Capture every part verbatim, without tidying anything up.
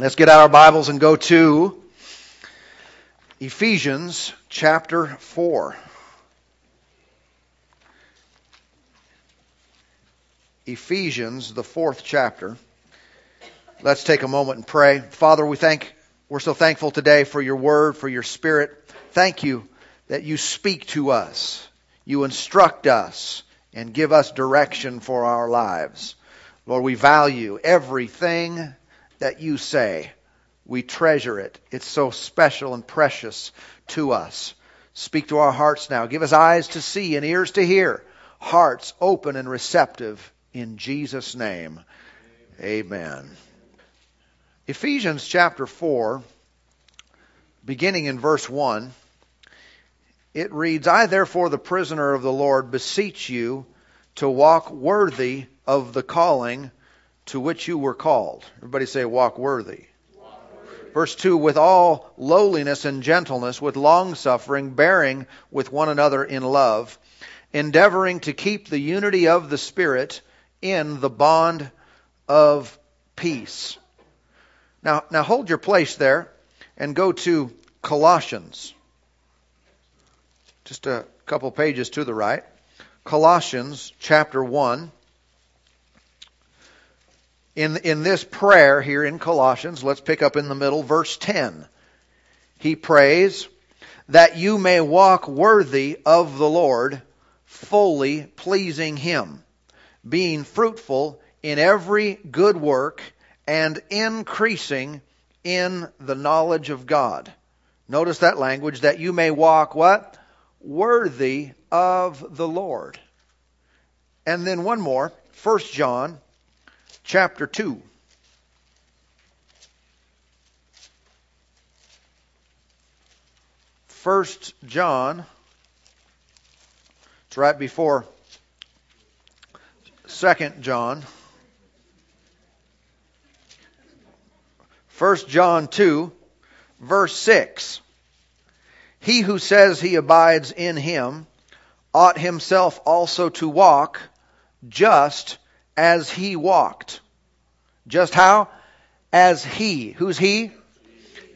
Let's get out our Bibles and go to Ephesians chapter four. Ephesians, the fourth chapter. Let's take a moment and pray. Father, we thank, we're so thankful today for your word, for your spirit. Thank you that you speak to us, you instruct us, and give us direction for our lives. Lord, we value everything that you say. We treasure it. It's so special and precious to us. Speak to our hearts now. Give us eyes to see and ears to hear. Hearts open and receptive in Jesus' name. Amen. Amen. Ephesians chapter four, beginning in verse one, it reads, "I therefore, the prisoner of the Lord, beseech you to walk worthy of the calling to which you were called." Everybody say, walk worthy. Walk worthy. Verse two, "With all lowliness and gentleness, with longsuffering, bearing with one another in love, endeavoring to keep the unity of the Spirit in the bond of peace." Now, now hold your place there and go to Colossians. Just a couple pages to the right. Colossians chapter one. In, in this prayer here in Colossians, let's pick up in the middle, verse ten. He prays, "That you may walk worthy of the Lord, fully pleasing Him, being fruitful in every good work and increasing in the knowledge of God." Notice that language, that you may walk what? Worthy of the Lord. And then one more, First John. Chapter two. First John. It's right before Second John. First John two, verse six. "He who says he abides in him ought himself also to walk just as he walked." Just how? As he. Who's he?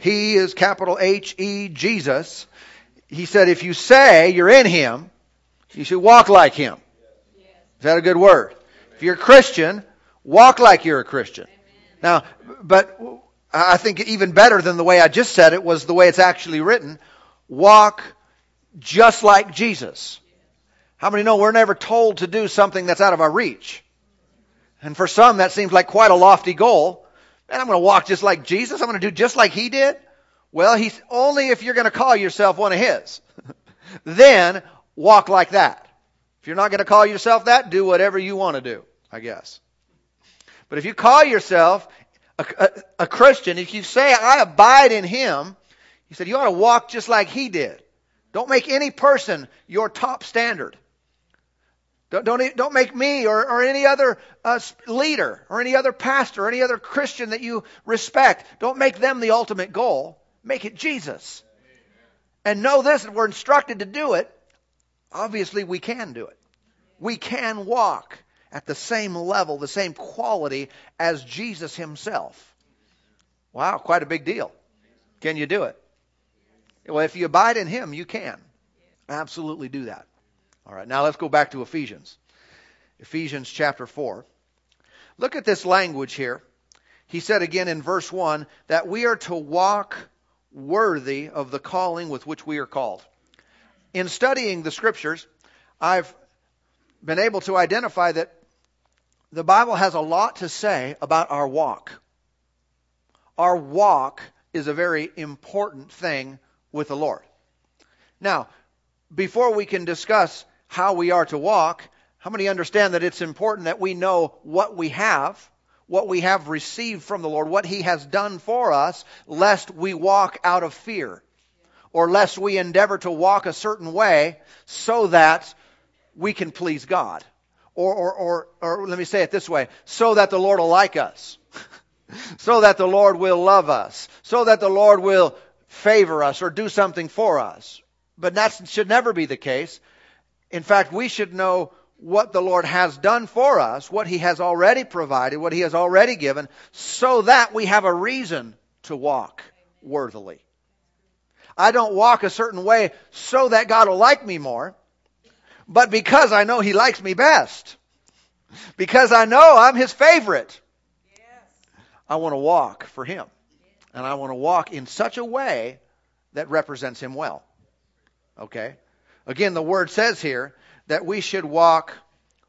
He is capital H E, Jesus. He said, if you say you're in him, you should walk like him. Yes. Is that a good word? Amen. If you're a Christian, walk like you're a Christian. Amen. Now, but I think even better than the way I just said it was the way it's actually written. Walk just like Jesus. How many know we're never told to do something that's out of our reach? And for some, that seems like quite a lofty goal. And I'm going to walk just like Jesus. I'm going to do just like he did. Well, he's only if you're going to call yourself one of his. Then walk like that. If you're not going to call yourself that, do whatever you want to do, I guess. But if you call yourself a, a, a Christian, if you say, I abide in him, he said, you ought to walk just like he did. Don't make any person your top standard. Don't, don't, don't make me or, or any other uh, leader or any other pastor or any other Christian that you respect. Don't make them the ultimate goal. Make it Jesus. Amen. And know this, if we're instructed to do it, obviously we can do it. We can walk at the same level, the same quality as Jesus himself. Wow, quite a big deal. Can you do it? Well, if you abide in him, you can. Absolutely do that. All right, now let's go back to Ephesians. Ephesians chapter four. Look at this language here. He said again in verse one that we are to walk worthy of the calling with which we are called. In studying the scriptures, I've been able to identify that the Bible has a lot to say about our walk. Our walk is a very important thing with the Lord. Now, before we can discuss how we are to walk, how many understand that it's important that we know what we have, what we have received from the Lord, what he has done for us, lest we walk out of fear, or lest we endeavor to walk a certain way so that we can please God. Or, or, or, or let me say it this way, so that the Lord will like us, so that the Lord will love us, so that the Lord will favor us or do something for us. But that should never be the case. In fact, we should know what the Lord has done for us, what He has already provided, what He has already given, so that we have a reason to walk worthily. I don't walk a certain way so that God will like me more, but because I know He likes me best, because I know I'm His favorite, I want to walk for Him. And I want to walk in such a way that represents Him well. Okay? Again, the Word says here that we should walk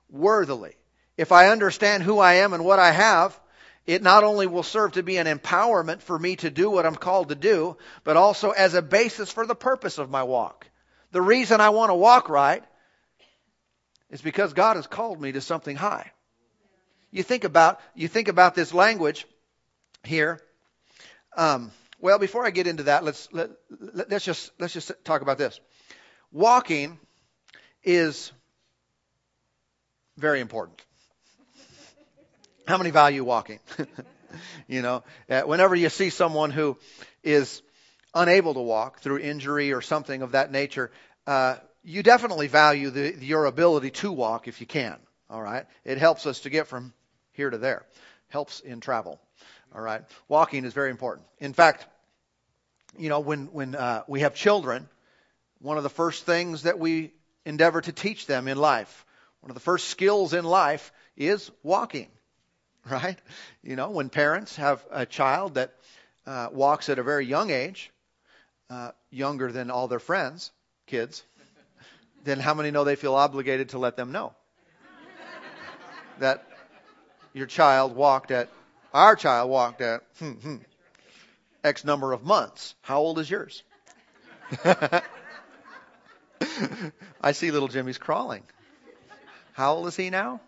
worthily. If I understand who I am and what I have, it not only will serve to be an empowerment for me to do what I'm called to do, but also as a basis for the purpose of my walk. The reason I want to walk right is because God has called me to something high. You think about, you think about this language here. Um, well, before I get into that, let's let, let's just let's just talk about this. Walking is very important. How many value walking? You know, whenever you see someone who is unable to walk through injury or something of that nature, uh, you definitely value the, your ability to walk if you can. All right, it helps us to get from here to there. Helps in travel. All right, walking is very important. In fact, you know, when when uh, we have children, one of the first things that we endeavor to teach them in life, one of the first skills in life is walking, right? You know, when parents have a child that uh, walks at a very young age, uh, younger than all their friends, kids, then how many know they feel obligated to let them know that your child walked at, our child walked at hmm, hmm, X number of months. How old is yours? I see little Jimmy's crawling. How old is he now?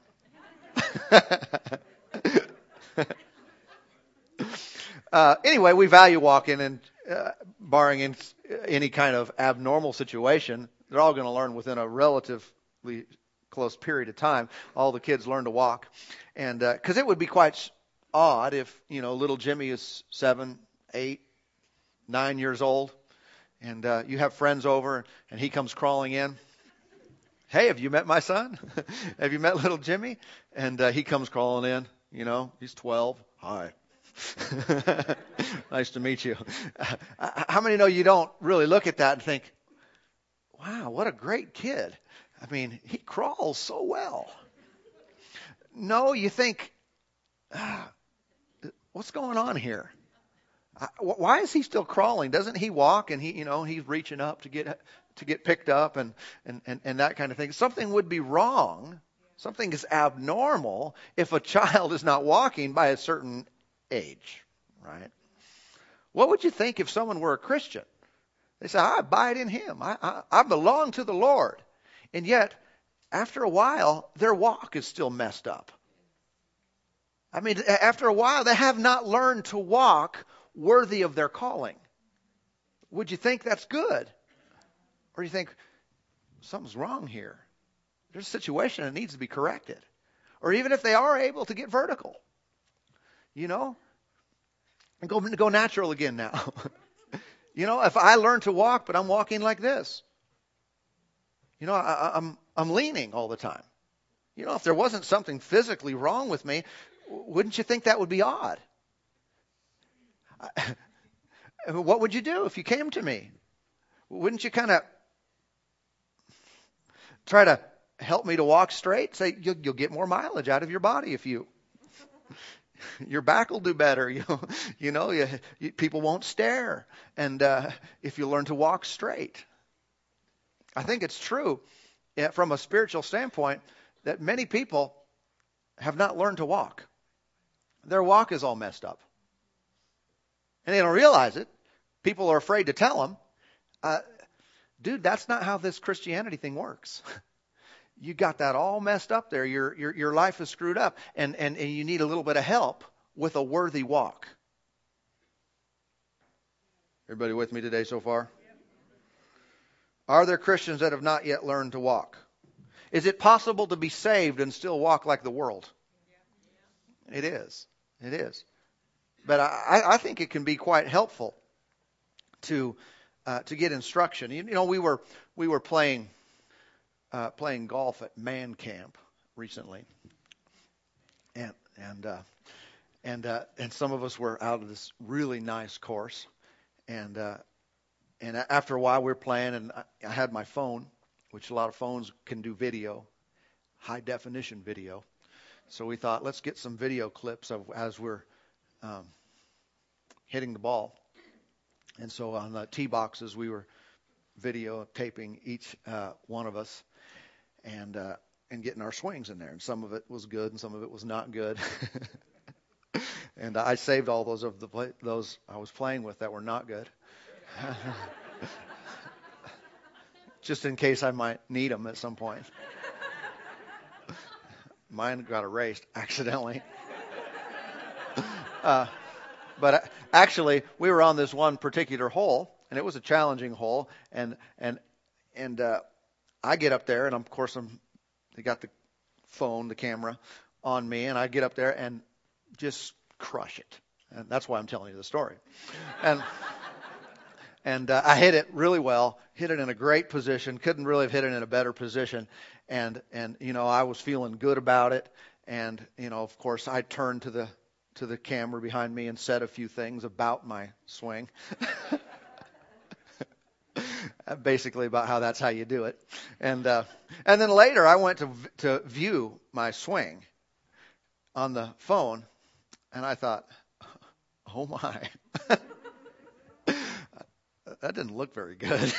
uh, anyway, we value walking, and uh, barring in, uh, any kind of abnormal situation, they're all going to learn within a relatively close period of time. All the kids learn to walk, and because uh, it would be quite odd if, you know, little Jimmy is seven, eight, nine years old, and uh, you have friends over, and he comes crawling in. Hey, have you met my son? Have you met little Jimmy? And uh, he comes crawling in. You know, he's twelve. Hi. Nice to meet you. Uh, how many know you don't really look at that and think, wow, what a great kid. I mean, he crawls so well. No, you think, ah, what's going on here? Why is he still crawling? Doesn't he walk? And he, you know, he's reaching up to get to get picked up and, and, and, and that kind of thing. Something would be wrong. Something is abnormal if a child is not walking by a certain age, right? What would you think if someone were a Christian? They say, I abide in Him. I, I, I belong to the Lord. And yet, after a while, their walk is still messed up. I mean, after a while, they have not learned to walk worthy of their calling. Would you think that's good? Or do you think, something's wrong here? There's a situation that needs to be corrected. Or even if they are able to get vertical, you know, and go, go natural again now. You know, if I learn to walk, but I'm walking like this, you know, I, I'm, I'm leaning all the time. You know, if there wasn't something physically wrong with me, wouldn't you think that would be odd? I, what would you do if you came to me? Wouldn't you kind of try to help me to walk straight? Say, you'll, you'll get more mileage out of your body if you, your back will do better. You, you know, you, you, people won't stare. And uh, if you learn to walk straight. I think it's true yeah, from a spiritual standpoint that many people have not learned to walk. Their walk is all messed up. And they don't realize it. People are afraid to tell them. Uh, dude, that's not how this Christianity thing works. You got that all messed up there. Your your your life is screwed up, and, and, and you need a little bit of help with a worthy walk. Everybody with me today so far? Yep. Are there Christians that have not yet learned to walk? Is it possible to be saved and still walk like the world? Yeah. Yeah. It is. It is. But I, I think it can be quite helpful to uh, to get instruction. You, you know, we were we were playing uh, playing golf at Man Camp recently, and and uh, and uh, and some of us were out of this really nice course, and uh, and after a while we were playing, and I, I had my phone, which a lot of phones can do video, high definition video, so we thought let's get some video clips of as we're um, hitting the ball, and so on the tee boxes we were videotaping each uh, one of us, and uh, and getting our swings in there. And some of it was good, and some of it was not good. And I saved all those of the play- those I was playing with that were not good, just in case I might need them at some point. Mine got erased accidentally. uh, but actually, we were on this one particular hole. And it was a challenging hole, and and and uh, I get up there, and of course I'm, they got the phone, the camera, on me, and I get up there and just crush it, and that's why I'm telling you the story. And and uh, I hit it really well, hit it in a great position, couldn't really have hit it in a better position, and and you know I was feeling good about it, and you know of course I turned to the to the camera behind me and said a few things about my swing. Basically about how that's how you do it, and uh, and then later I went to to view my swing on the phone, and I thought, oh my, that didn't look very good.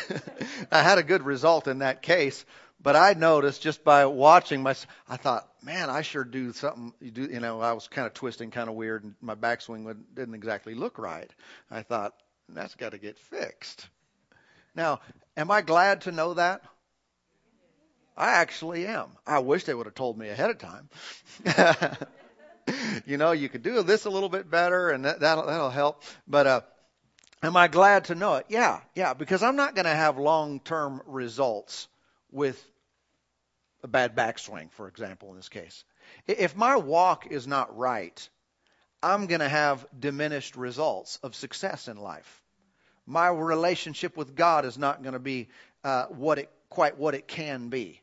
I had a good result in that case, but I noticed just by watching my, I thought, man, I sure do something. You do, you know, I was kind of twisting, kind of weird, and my backswing didn't exactly look right. I thought that's got to get fixed. Now, am I glad to know that? I actually am. I wish they would have told me ahead of time. You know, you could do this a little bit better, and that, that'll, that'll help. But uh, am I glad to know it? Yeah, yeah, because I'm not going to have long-term results with a bad backswing, for example, in this case. If my walk is not right, I'm going to have diminished results of success in life. My relationship with God is not going to be uh, what it quite what it can be.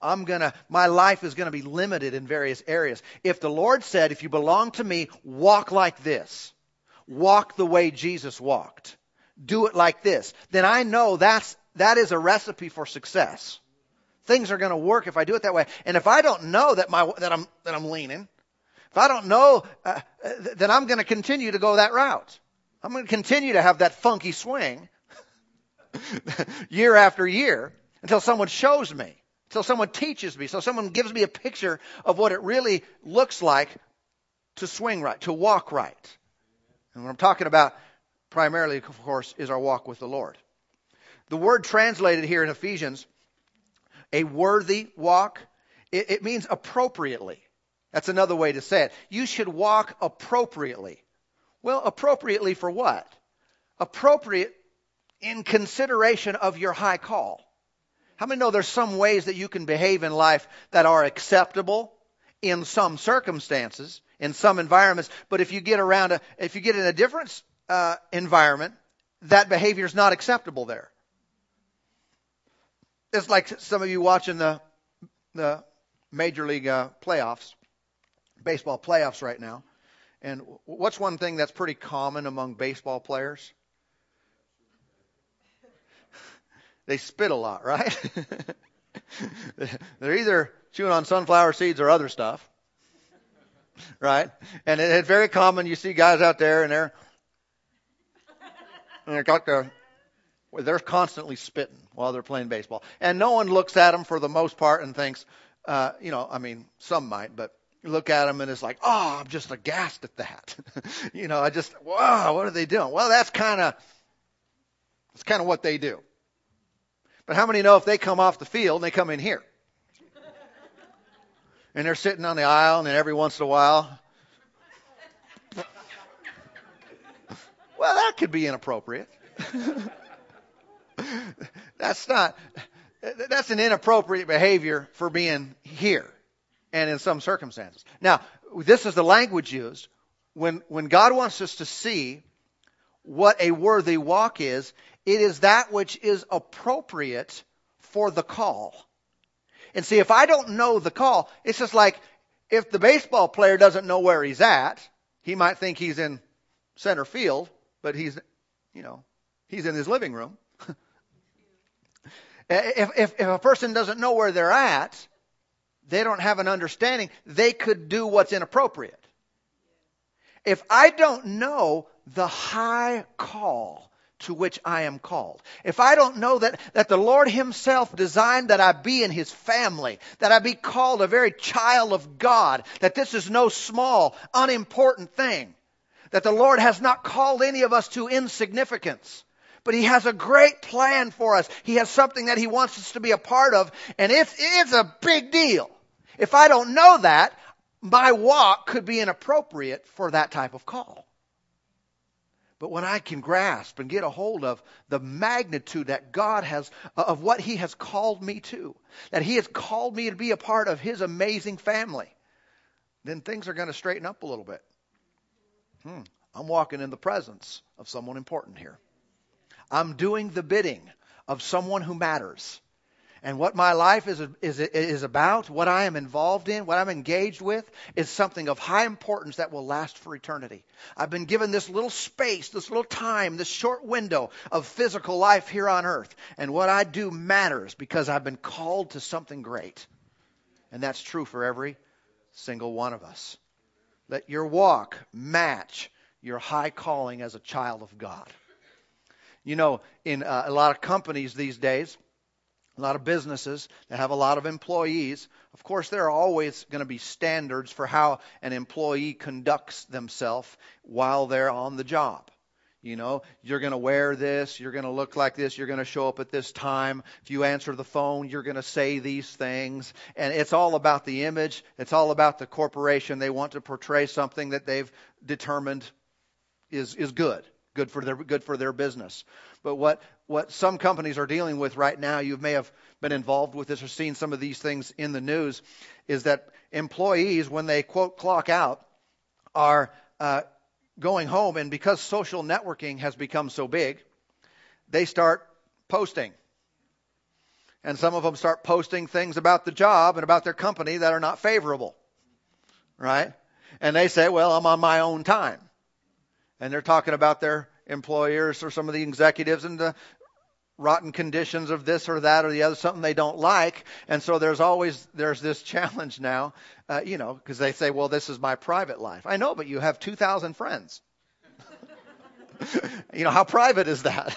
I'm gonna, my life is going to be limited in various areas. If the Lord said, "If you belong to me, walk like this, walk the way Jesus walked, do it like this," then I know that's that is a recipe for success. Things are going to work if I do it that way. And if I don't know that my that I'm that I'm leaning, if I don't know, uh, then I'm going to continue to go that route. I'm going to continue to have that funky swing year after year until someone shows me, until someone teaches me, until someone gives me a picture of what it really looks like to swing right, to walk right. And what I'm talking about primarily, of course, is our walk with the Lord. The word translated here in Ephesians, a worthy walk, it, it means appropriately. That's another way to say it. You should walk appropriately. Well, appropriately for what? Appropriate in consideration of your high call. How many know there's some ways that you can behave in life that are acceptable in some circumstances, in some environments, but if you get around, a, if you get in a different uh, environment, that behavior is not acceptable there. It's like some of you watching the the Major League uh, playoffs, baseball playoffs right now. And what's one thing that's pretty common among baseball players? They spit a lot, right? They're either chewing on sunflower seeds or other stuff, right? And it, it's very common. You see guys out there, and they're and they're got their, they're constantly spitting while they're playing baseball, and no one looks at them for the most part and thinks, uh, you know, I mean, some might, but. Look at them and it's like, oh, I'm just aghast at that. You know, I just, wow, what are they doing? Well, that's kind of, that's kind of what they do. But how many know if they come off the field and they come in here? And they're sitting on the aisle, and then every once in a while, well, that could be inappropriate. That's not, that's an inappropriate behavior for being here. And in some circumstances. Now, this is the language used when when God wants us to see what a worthy walk is. It is that which is appropriate for the call. And see, if I don't know the call, it's just like if the baseball player doesn't know where he's at, he might think he's in center field, but he's, you know, he's in his living room. If, if, if a person doesn't know where they're at, they don't have an understanding. They could do what's inappropriate. If I don't know the high call to which I am called, if I don't know that, that the Lord himself designed that I be in his family, that I be called a very child of God, that this is no small, unimportant thing, that the Lord has not called any of us to insignificance, but he has a great plan for us. He has something that he wants us to be a part of, and it's, it's a big deal. If I don't know that, my walk could be inappropriate for that type of call. But when I can grasp and get a hold of the magnitude that God has, of what he has called me to, that he has called me to be a part of his amazing family, then things are going to straighten up a little bit. Hmm, I'm walking in the presence of someone important here. I'm doing the bidding of someone who matters. And what my life is, is, is about, what I am involved in, what I'm engaged with, is something of high importance that will last for eternity. I've been given this little space, this little time, this short window of physical life here on earth. And what I do matters because I've been called to something great. And that's true for every single one of us. Let your walk match your high calling as a child of God. You know, in uh, a lot of companies these days, a lot of businesses that have a lot of employees, of course, there are always going to be standards for how an employee conducts themselves while they're on the job. You know, you're going to wear this, you're going to look like this, you're going to show up at this time. If you answer the phone, you're going to say these things. And it's all about the image. It's all about the corporation. They want to portray something that they've determined is is good. Good for their good for their business. But what, what some companies are dealing with right now, you may have been involved with this or seen some of these things in the news, is that employees, when they, quote, clock out, are uh, going home. And because social networking has become so big, they start posting. And some of them start posting things about the job and about their company that are not favorable, right? And they say, well, I'm on my own time. And they're talking about their employers or some of the executives and the rotten conditions of this or that or the other, something they don't like. And so there's always, there's this challenge now, uh, you know, because they say, well, this is my private life. I know, but you have two thousand friends. You know, how private is that?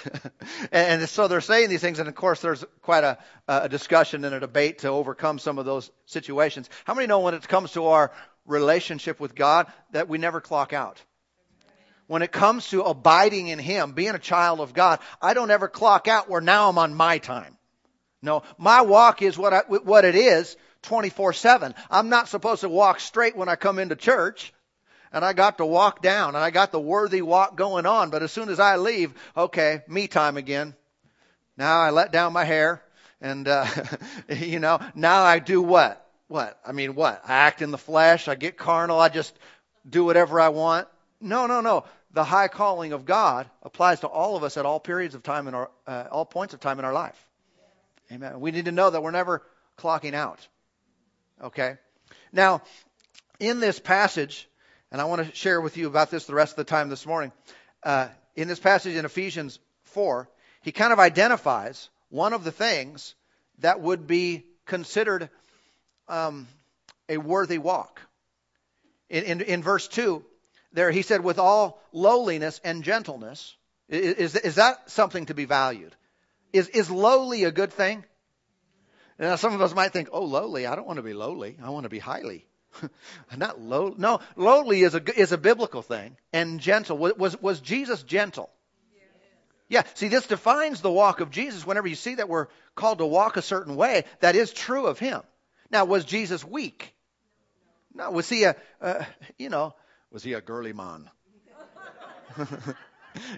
and, and so they're saying these things. And of course, there's quite a, a discussion and a debate to overcome some of those situations. How many know when it comes to our relationship with God that we never clock out? When it comes to abiding in him, being a child of God, I don't ever clock out where now I'm on my time. No, my walk is what I, what it is twenty-four seven. I'm not supposed to walk straight when I come into church. And I got to walk down and I got the worthy walk going on. But as soon as I leave, okay, me time again. Now I let down my hair and, uh, you know, now I do what? What? I mean, what? I act in the flesh. I get carnal. I just do whatever I want. No, no, no. The high calling of God applies to all of us at all periods of time in our, uh, all points of time in our life. Amen. We need to know that we're never clocking out. Okay. Now, in this passage, and I want to share with you about this the rest of the time this morning. Uh, in this passage in Ephesians four, he kind of identifies one of the things that would be considered um, a worthy walk. In, in, in verse two. There, he said, with all lowliness and gentleness. Is, is, is that something to be valued? Is, is lowly a good thing? Now, some of us might think, oh, lowly, I don't want to be lowly. I want to be highly. Not low. No, lowly is a, is a biblical thing. And gentle. Was, was Jesus gentle? Yeah. yeah. See, this defines the walk of Jesus. Whenever you see that we're called to walk a certain way, that is true of him. Now, was Jesus weak? No. Was he a, uh, you know... Was he a girly man?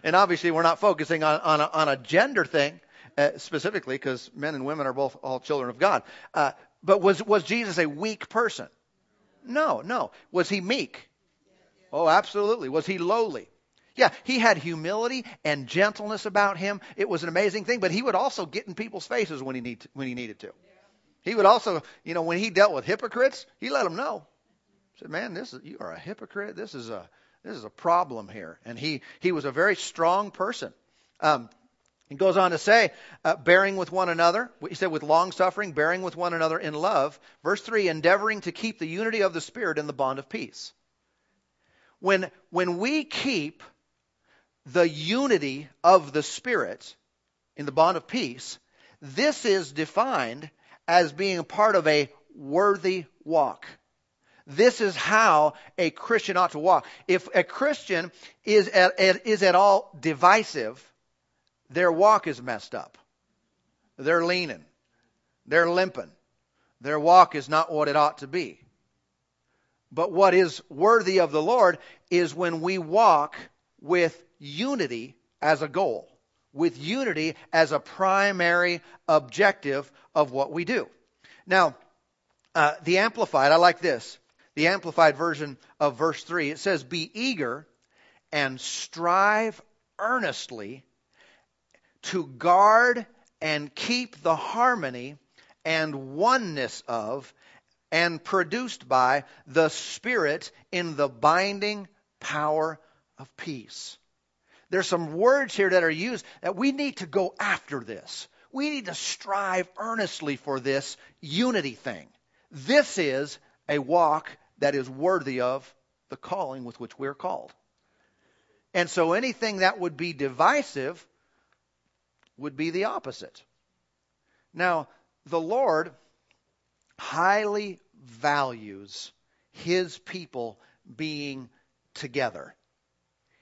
And obviously we're not focusing on, on, a, on a gender thing uh, specifically because men and women are both all children of God. Uh, but was, was Jesus a weak person? No, no. Was he meek? Oh, absolutely. Was he lowly? Yeah, he had humility and gentleness about him. It was an amazing thing, but he would also get in people's faces when he, need to, when he needed to. He would also, you know, when he dealt with hypocrites, he let them know. He said, man, this is, you are a hypocrite. This is a this is a problem here. And he, he was a very strong person. Um, he goes on to say, uh, bearing with one another. He said, with long suffering, bearing with one another in love. Verse three, endeavoring to keep the unity of the Spirit in the bond of peace. When when we keep the unity of the Spirit in the bond of peace, this is defined as being a part of a worthy walk. This is how a Christian ought to walk. If a Christian is at, at, is at all divisive, their walk is messed up. They're leaning. They're limping. Their walk is not what it ought to be. But what is worthy of the Lord is when we walk with unity as a goal, with unity as a primary objective of what we do. Now, uh, the Amplified, I like this. The Amplified version of verse three, it says, be eager and strive earnestly to guard and keep the harmony and oneness of and produced by the Spirit in the binding power of peace. There's some words here that are used that we need to go after this. We need to strive earnestly for this unity thing. This is a walk that is worthy of the calling with which we're called. And so anything that would be divisive would be the opposite. Now, the Lord highly values His people being together.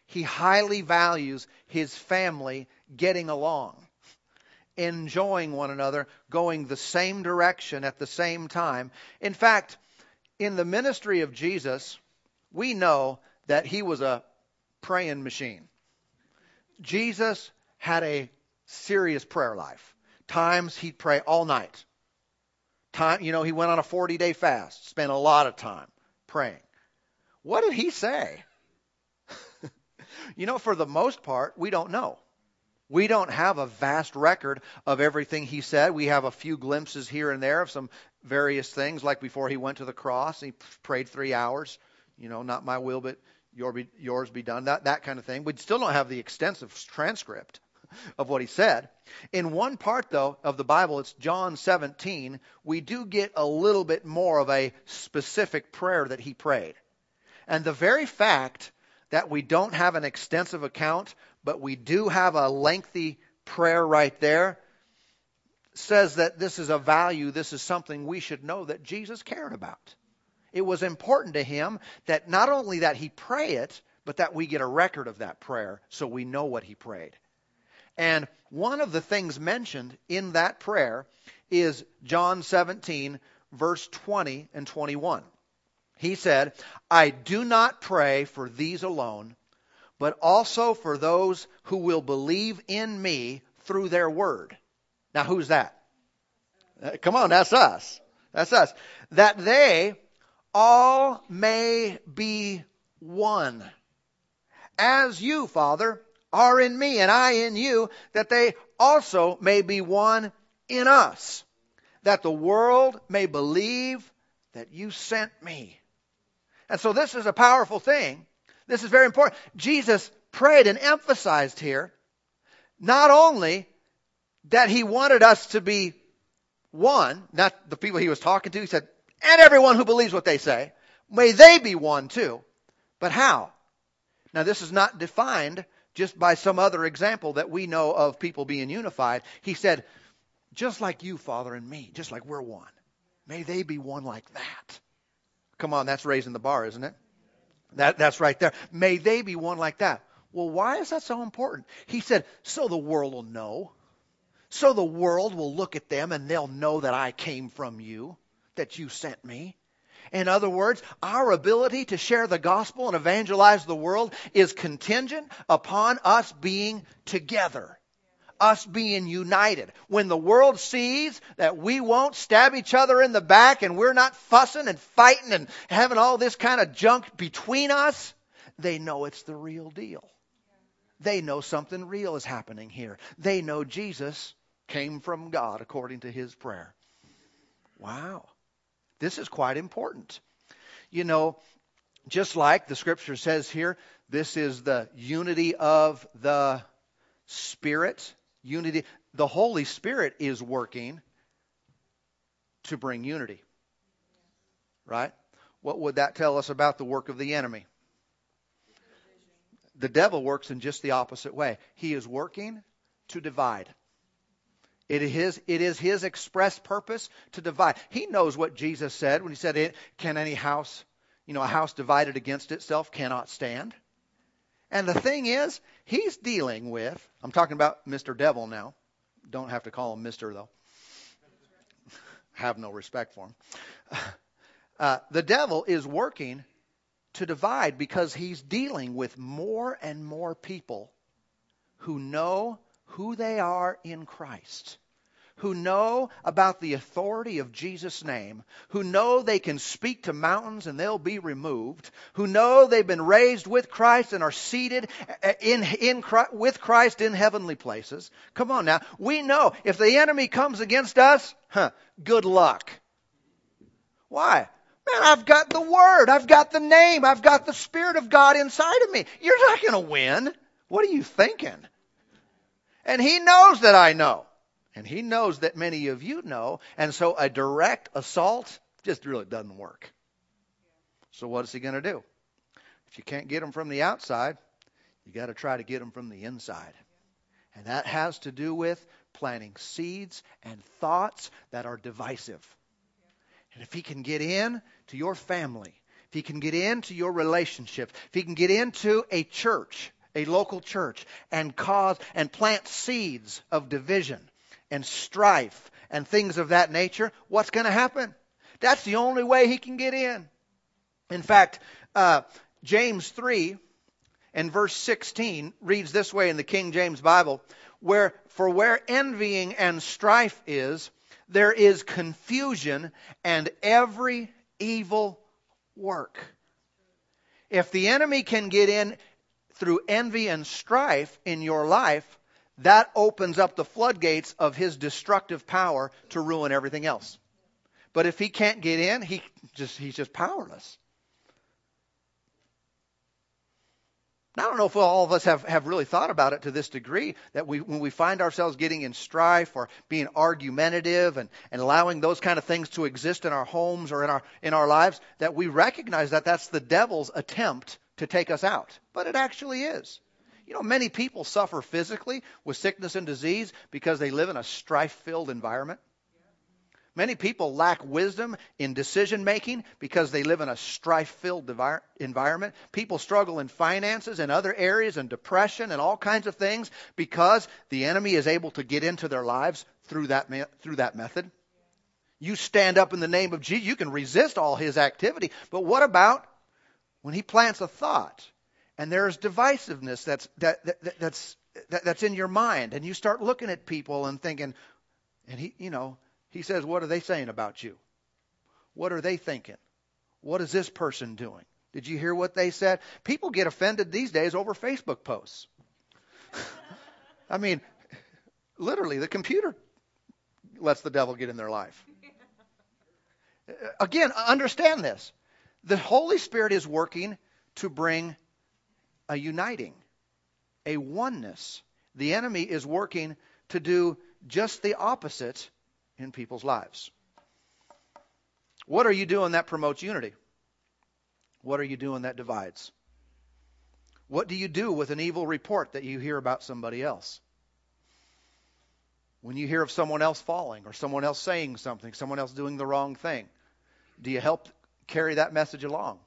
He highly values His family getting along, enjoying one another, going the same direction at the same time. In fact, in the ministry of Jesus, we know that He was a praying machine. Jesus had a serious prayer life. Times He'd pray all night. Time, you know, He went on a forty-day fast, spent a lot of time praying. What did He say? You know, for the most part, we don't know. We don't have a vast record of everything He said. We have a few glimpses here and there of some various things, like before He went to the cross, He prayed three hours. You know, not my will, but your be, yours be done, that, that kind of thing. We still don't have the extensive transcript of what He said. In one part, though, of the Bible, it's John seventeen, we do get a little bit more of a specific prayer that He prayed. And the very fact that we don't have an extensive account, but we do have a lengthy prayer right there, says that this is a value, this is something we should know that Jesus cared about. It was important to Him that not only that He pray it, but that we get a record of that prayer so we know what He prayed. And one of the things mentioned in that prayer is John seventeen, verse twenty and twenty-one. He said, I do not pray for these alone, but also for those who will believe in me through their word. Now, who's that? Come on, that's us. That's us. That they all may be one, as you, Father, are in me and I in you, that they also may be one in us, that the world may believe that you sent me. And so this is a powerful thing. This is very important. Jesus prayed and emphasized here, not only that He wanted us to be one, not the people He was talking to, He said, and everyone who believes what they say, may they be one too. But how? Now, this is not defined just by some other example that we know of people being unified. He said, just like you, Father, and me, just like we're one, may they be one like that. Come on, that's raising the bar, isn't it? That, that's right there. May they be one like that. Well, why is that so important? He said, so the world will know. So the world will look at them and they'll know that I came from you, that you sent me. In other words, our ability to share the gospel and evangelize the world is contingent upon us being together, us being united. When the world sees that we won't stab each other in the back and we're not fussing and fighting and having all this kind of junk between us, they know it's the real deal. They know something real is happening here. They know Jesus came from God according to His prayer. Wow. This is quite important. You know, just like the scripture says here, this is the unity of the Spirit. Unity. The Holy Spirit is working to bring unity. Right? What would that tell us about the work of the enemy? The devil works in just the opposite way. He is working to divide. It is his, it is his express purpose to divide. He knows what Jesus said when he said, can any house, you know, a house divided against itself cannot stand. And the thing is, he's dealing with, I'm talking about Mister Devil now. Don't have to call him Mister though. Have no respect for him. Uh, the devil is working to divide because he's dealing with more and more people who know who they are in Christ, who know about the authority of Jesus' name, who know they can speak to mountains and they'll be removed, who know they've been raised with Christ and are seated in, in with Christ in heavenly places. Come on now. We know if the enemy comes against us, huh, good luck. Why? Man, I've got the Word. I've got the name. I've got the Spirit of God inside of me. You're not going to win. What are you thinking? And he knows that I know. And he knows that many of you know. And so a direct assault just really doesn't work. So what is he going to do? If you can't get him from the outside, you got to try to get him from the inside. And that has to do with planting seeds and thoughts that are divisive. And if he can get in to your family, if he can get into your relationship, if he can get into a church, a local church, and cause and plant seeds of division and strife and things of that nature, what's going to happen? That's the only way he can get in. In fact, uh, James three and verse sixteen reads this way in the King James Bible, where for where envying and strife is, there is confusion and every evil work. If the enemy can get in through envy and strife in your life, that opens up the floodgates of his destructive power to ruin everything else. But if he can't get in, he just he's just powerless. Now, I don't know if all of us have, have really thought about it to this degree, that we when we find ourselves getting in strife or being argumentative and, and allowing those kind of things to exist in our homes or in our in our lives, that we recognize that that's the devil's attempt to take us out. But it actually is. You know, many people suffer physically with sickness and disease because they live in a strife-filled environment. Many people lack wisdom in decision-making because they live in a strife-filled environment. People struggle in finances and other areas and depression and all kinds of things because the enemy is able to get into their lives through that through that method. You stand up in the name of Jesus. You can resist all his activity. But what about when he plants a thought and there is divisiveness that's, that, that, that's, that, that's in your mind and you start looking at people and thinking, and he, you know, He says, what are they saying about you? What are they thinking? What is this person doing? Did you hear what they said? People get offended these days over Facebook posts. I mean, literally, the computer lets the devil get in their life. Again, understand this. The Holy Spirit is working to bring a uniting, a oneness. The enemy is working to do just the opposite in people's lives. What are you doing that promotes unity? What are you doing that divides? What do you do with an evil report that you hear about somebody else? When you hear of someone else falling or someone else saying something, someone else doing the wrong thing, do you help carry that message along?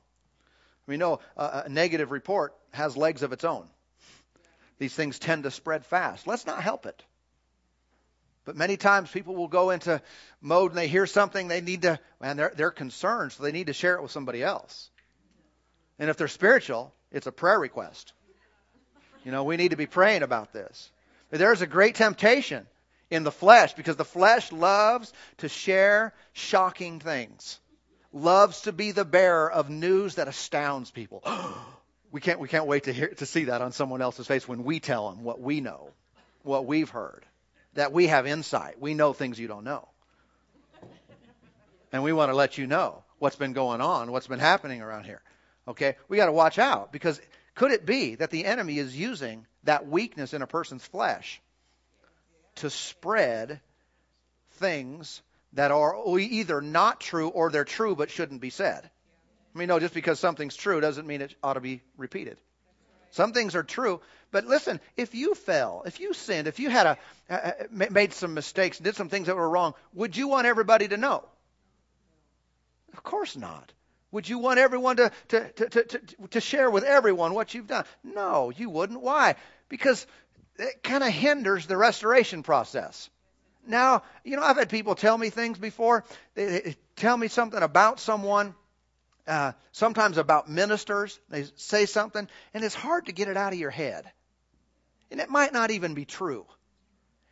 We know a, a negative report has legs of its own. These things tend to spread fast. Let's not help it. But many times people will go into mode and they hear something they need to, and they're, they're concerned, so they need to share it with somebody else. And if they're spiritual, it's a prayer request. You know, we need to be praying about this. But there's a great temptation in the flesh because the flesh loves to share shocking things, loves to be the bearer of news that astounds people. We can't, we can't wait to hear, to see that on someone else's face when we tell them what we know, what we've heard. That we have insight. We know things you don't know. and we want to let you know what's been going on, what's been happening around here. Okay, we got to watch out, because could it be that the enemy is using that weakness in a person's flesh to spread things that are either not true or they're true but shouldn't be said? I mean, no, just because something's true doesn't mean it ought to be repeated. Some things are true, but listen, if you fell, if you sinned, if you had a uh, made some mistakes, did some things that were wrong, would you want everybody to know? Of course not. Would you want everyone to, to, to, to, to, to share with everyone what you've done? No, you wouldn't. Why? Because it kind of hinders the restoration process. Now, you know, I've had people tell me things before. They, they tell me something about someone, uh, sometimes about ministers. They say something, and it's hard to get it out of your head. And it might not even be true.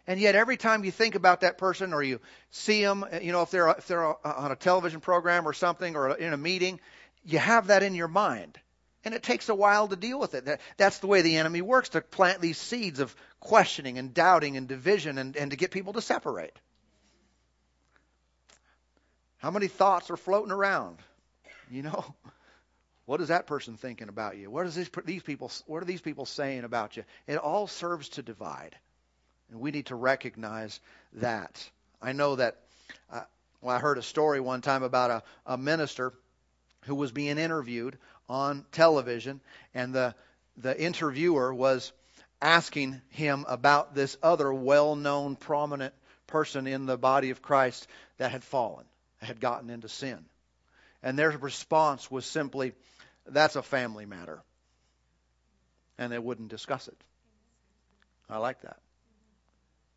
And yet every time you think about that person, or you see them, you know, if they're if they're on a television program or something, or in a meeting, you have that in your mind. And it takes a while to deal with it. That, that's the way the enemy works, to plant these seeds of questioning and doubting and division, and, and to get people to separate. How many thoughts are floating around? You know, what is that person thinking about you? What is this, these people? What are these people saying about you? It all serves to divide. And we need to recognize that. I know that, uh, well, I heard a story one time about a, a minister who was being interviewed on television, and the the interviewer was asking him about this other well-known, prominent person in the body of Christ that had fallen, had gotten into sin. And their response was simply, "That's a family matter." And they wouldn't discuss it. I like that.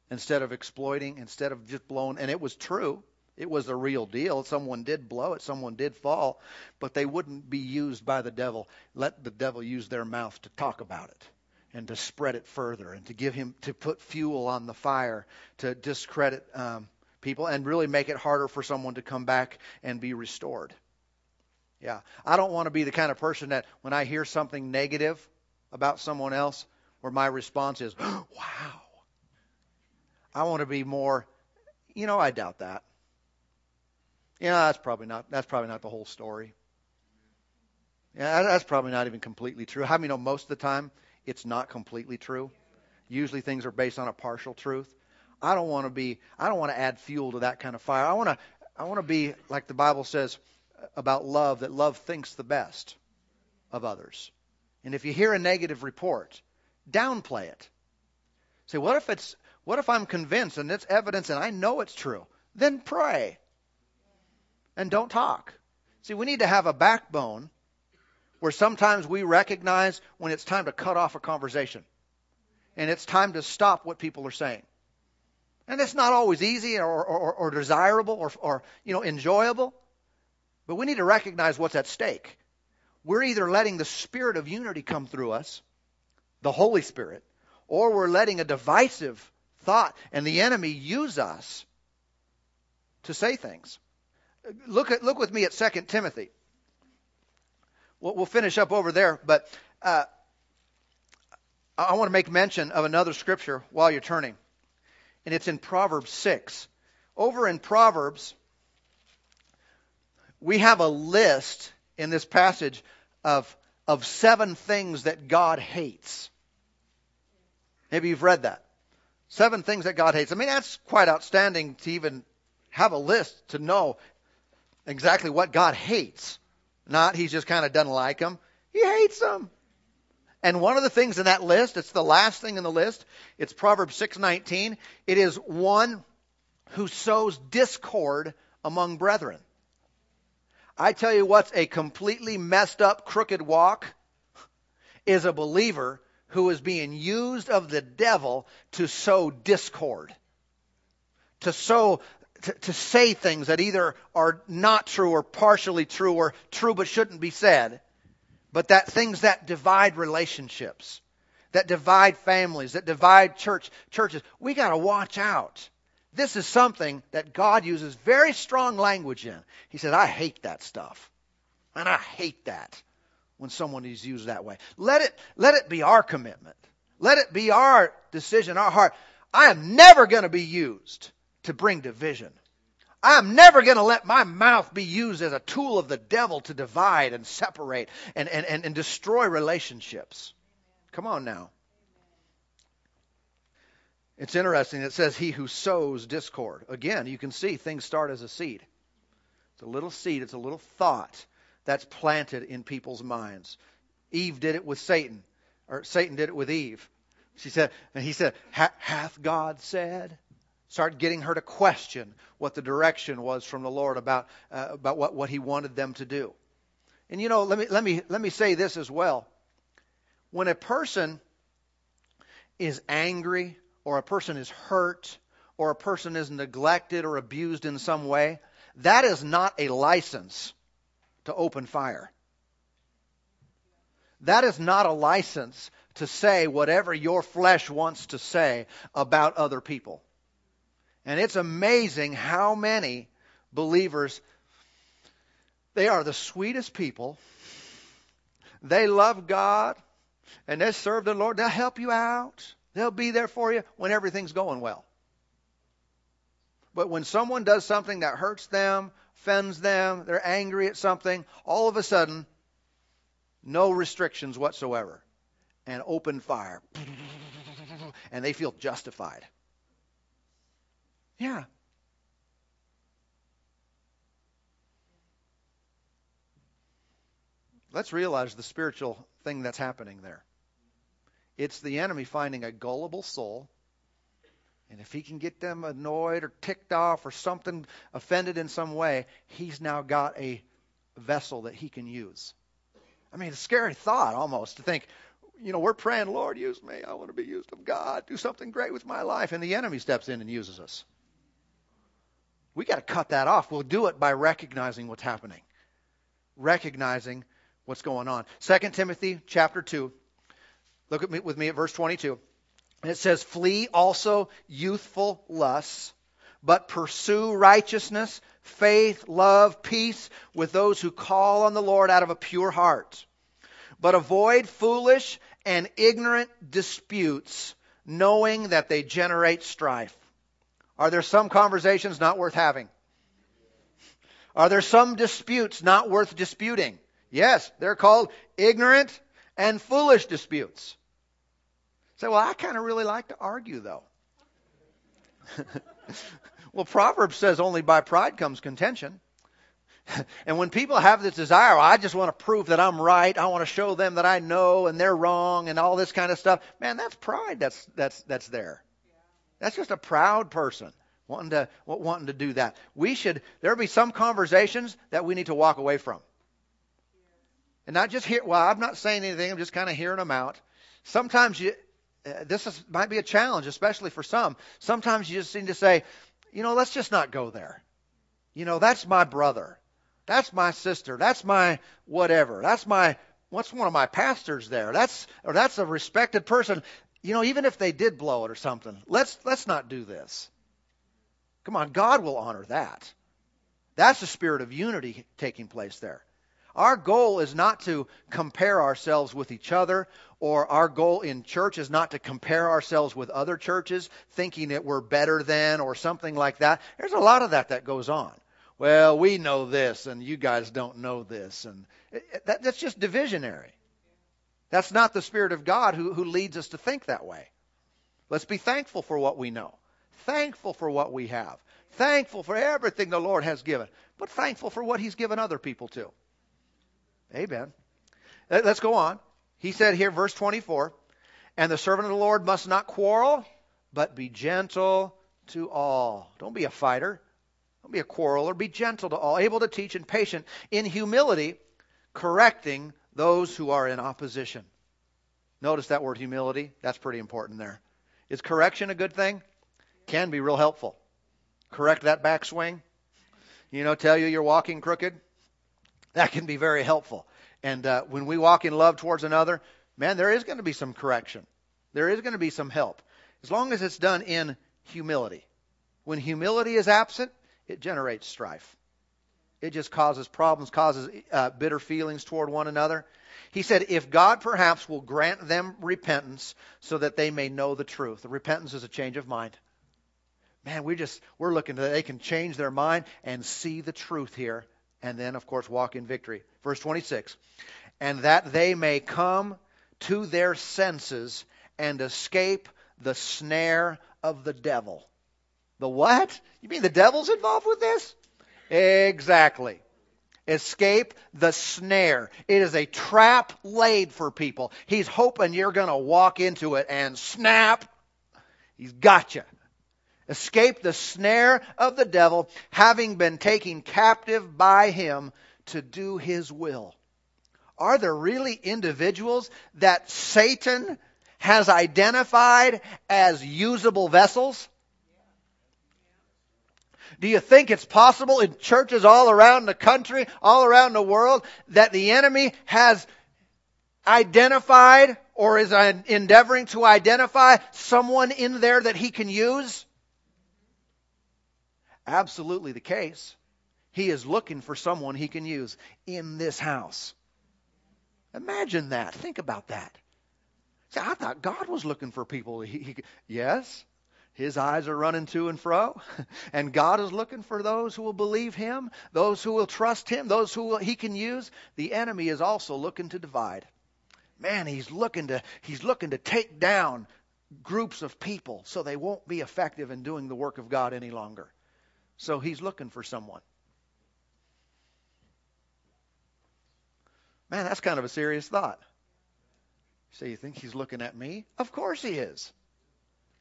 Instead of exploiting, instead of just blowing, and it was true, it was the real deal. Someone did blow it, someone did fall, but they wouldn't be used by the devil. Let the devil use their mouth to talk about it and to spread it further and to give him, to put fuel on the fire, to discredit um, people and really make it harder for someone to come back and be restored. Yeah, I don't want to be the kind of person that when I hear something negative about someone else, where my response is, "Wow." I want to be more, you know, I doubt that. Yeah, that's probably not, that's probably not the whole story. Yeah, that's probably not even completely true. How many know most of the time it's not completely true? Usually things are based on a partial truth. I don't want to be, I don't want to add fuel to that kind of fire. I want to, I want to be like the Bible says about love, that love thinks the best of others. And if you hear a negative report, downplay it. Say, what if it's, What if I'm convinced and it's evidence and I know it's true? Then pray and don't talk. See, we need to have a backbone where sometimes we recognize when it's time to cut off a conversation and it's time to stop what people are saying. And it's not always easy or, or, or desirable or, or you know, enjoyable, but we need to recognize what's at stake. We're either letting the spirit of unity come through us, the Holy Spirit, or we're letting a divisive thought and the enemy use us to say things. Look at look with me at Second Timothy. We'll, we'll finish up over there, but uh, I want to make mention of another scripture while you're turning, and it's in Proverbs six. Over in Proverbs, we have a list in this passage of of seven things that God hates. Maybe you've read that. Seven things that God hates. I mean, that's quite outstanding to even have a list to know exactly what God hates. Not he's just kind of doesn't like them. He hates them. And one of the things in that list, it's the last thing in the list, it's Proverbs six nineteen. It is one who sows discord among brethren. I tell you what's a completely messed up, crooked walk is a believer who is being used of the devil to sow discord, to sow, to, to say things that either are not true or partially true or true but shouldn't be said, but that things that divide relationships, that divide families, that divide church churches. We got to watch out. This is something that God uses very strong language in. He said, "I hate that stuff, and I hate that." When someone is used that way, let it let it be our commitment. Let it be our decision, our heart. I am never going to be used to bring division. I'm never going to let my mouth be used as a tool of the devil to divide and separate and, and, and, and destroy relationships. Come on now. It's interesting. It says, he who sows discord. Again, you can see things start as a seed. It's a little seed. It's a little thought that's planted in people's minds. Eve did it with Satan. Or Satan did it with Eve. She said, and he said, hath God said? Start getting her to question what the direction was from the Lord about uh, about what, what he wanted them to do. And you know, let me let me let me say this as well. When a person is angry, or a person is hurt, or a person is neglected or abused in some way, that is not a license to open fire. That is not a license to say whatever your flesh wants to say about other people. And it's amazing how many believers, they are the sweetest people. They love God and they serve the Lord. They'll help you out. They'll be there for you when everything's going well. But when someone does something that hurts them, offends them, they're angry at something, all of a sudden, no restrictions whatsoever. And open fire. And they feel justified. Yeah. Let's realize the spiritual thing that's happening there. It's the enemy finding a gullible soul, and if he can get them annoyed or ticked off or something, offended in some way, he's now got a vessel that he can use. I mean, it's a scary thought almost to think, you know, we're praying, Lord, use me. I want to be used of God. Do something great with my life. And the enemy steps in and uses us. We got to cut that off. We'll do it by recognizing what's happening, recognizing what's going on. Second Timothy chapter two. Look at me, with me at verse twenty-two. And it says, flee also youthful lusts, but pursue righteousness, faith, love, peace with those who call on the Lord out of a pure heart. But avoid foolish and ignorant disputes, knowing that they generate strife. Are there some conversations not worth having? Are there some disputes not worth disputing? Yes, they're called ignorant and foolish disputes. Say, well, I kind of really like to argue, though. Well, Proverbs says only by pride comes contention. And when people have this desire, well, I just want to prove that I'm right. I want to show them that I know and they're wrong and all this kind of stuff. Man, that's pride that's that's that's there. That's just a proud person wanting to wanting to do that. We should there be some conversations that we need to walk away from. And not just hear, well, I'm not saying anything. I'm just kind of hearing them out. Sometimes you, uh, this is, might be a challenge, especially for some. Sometimes you just need to say, you know, let's just not go there. You know, that's my brother. That's my sister. That's my whatever. That's my, what's one of my pastors there? That's, or that's a respected person. You know, even if they did blow it or something, let's, let's not do this. Come on, God will honor that. That's the spirit of unity taking place there. Our goal is not to compare ourselves with each other, or our goal in church is not to compare ourselves with other churches, thinking that we're better than or something like that. There's a lot of that that goes on. Well, we know this, and you guys don't know this, and that, that's just divisionary. That's not the Spirit of God who, who leads us to think that way. Let's be thankful for what we know, thankful for what we have, thankful for everything the Lord has given, but thankful for what He's given other people too. Amen. Let's go on. He said here, verse twenty-four, and the servant of the Lord must not quarrel, but be gentle to all. Don't be a fighter. Don't be a quarreler. Be gentle to all, able to teach and patient in humility, correcting those who are in opposition. Notice that word humility. That's pretty important there. Is correction a good thing? Can be real helpful. Correct that backswing. You know, tell you you're walking crooked. That can be very helpful. And uh, when we walk in love towards another, man, there is going to be some correction. There is going to be some help. As long as it's done in humility. When humility is absent, it generates strife. It just causes problems, causes uh, bitter feelings toward one another. He said, if God perhaps will grant them repentance so that they may know the truth. Repentance is a change of mind. man, we just, we're looking that they can change their mind and see the truth here. And then, of course, walk in victory. Verse twenty-six, and that they may come to their senses and escape the snare of the devil. The what? You mean the devil's involved with this? Exactly. Escape the snare. It is a trap laid for people. He's hoping you're going to walk into it and snap. He's got you. Escape the snare of the devil, having been taken captive by him to do his will. Are there really individuals that Satan has identified as usable vessels? Do you think it's possible in churches all around the country, all around the world, that the enemy has identified or is endeavoring to identify someone in there that he can use? Absolutely the case. He is looking for someone he can use in this house. Imagine that. Think about that. See, I thought God was looking for people. He, he, yes, his eyes are running to and fro. And God is looking for those who will believe him, those who will trust him, those who will, he can use. The enemy is also looking to divide. Man, he's looking to, he's looking to take down groups of people so they won't be effective in doing the work of God any longer. So he's looking for someone. Man, that's kind of a serious thought. So you think he's looking at me? Of course he is.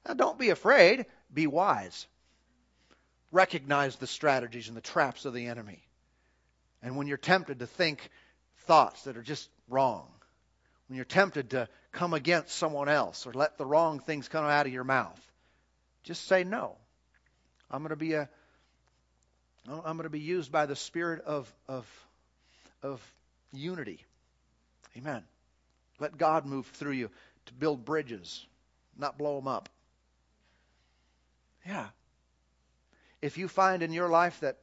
Now don't be afraid. Be wise. Recognize the strategies and the traps of the enemy. And when you're tempted to think thoughts that are just wrong, when you're tempted to come against someone else or let the wrong things come out of your mouth, just say no. I'm going to be a I'm going to be used by the spirit of, of, of unity. Amen. Let God move through you to build bridges, not blow them up. Yeah. If you find in your life that,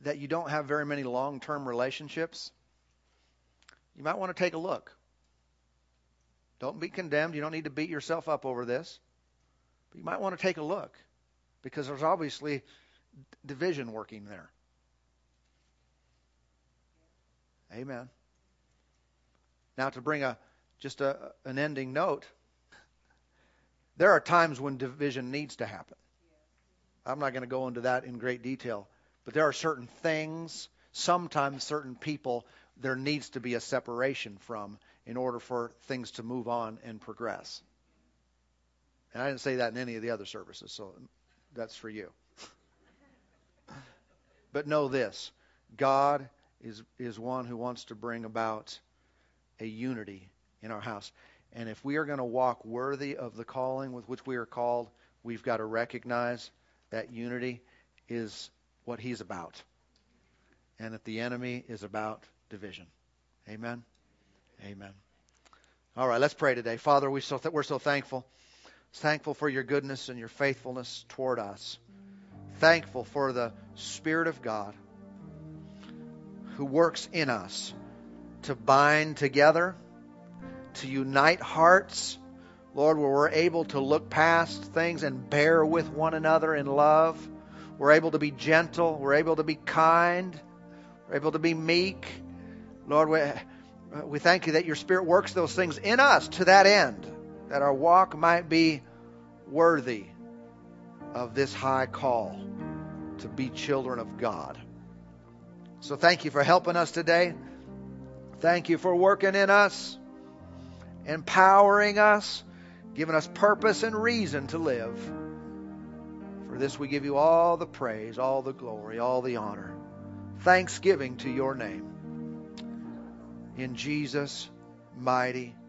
that you don't have very many long-term relationships, you might want to take a look. Don't be condemned. You don't need to beat yourself up over this. But you might want to take a look because there's obviously division working there. Amen. Now to bring a just a, an ending note, there are times when division needs to happen. I'm not going to go into that in great detail, but there are certain things, sometimes certain people, there needs to be a separation from in order for things to move on and progress. And I didn't say that in any of the other services, so that's for you. But know this, God is is one who wants to bring about a unity in our house. And if we are going to walk worthy of the calling with which we are called, we've got to recognize that unity is what he's about. And that the enemy is about division. Amen? Amen. All right, let's pray today. Father, we so th- we're so thankful. Thankful for your goodness and your faithfulness toward us. Thankful for the Spirit of God who works in us to bind together, to unite hearts, Lord, where we're able to look past things and bear with one another in love. We're able to be gentle. We're able to be kind. We're able to be meek. Lord, we, we thank you that your Spirit works those things in us to that end, that our walk might be worthy of this high call to be children of God. So thank you for helping us today. Thank you for working in us, empowering us, giving us purpose and reason to live. For this we give you all the praise, all the glory, all the honor. Thanksgiving to your name. In Jesus' mighty name.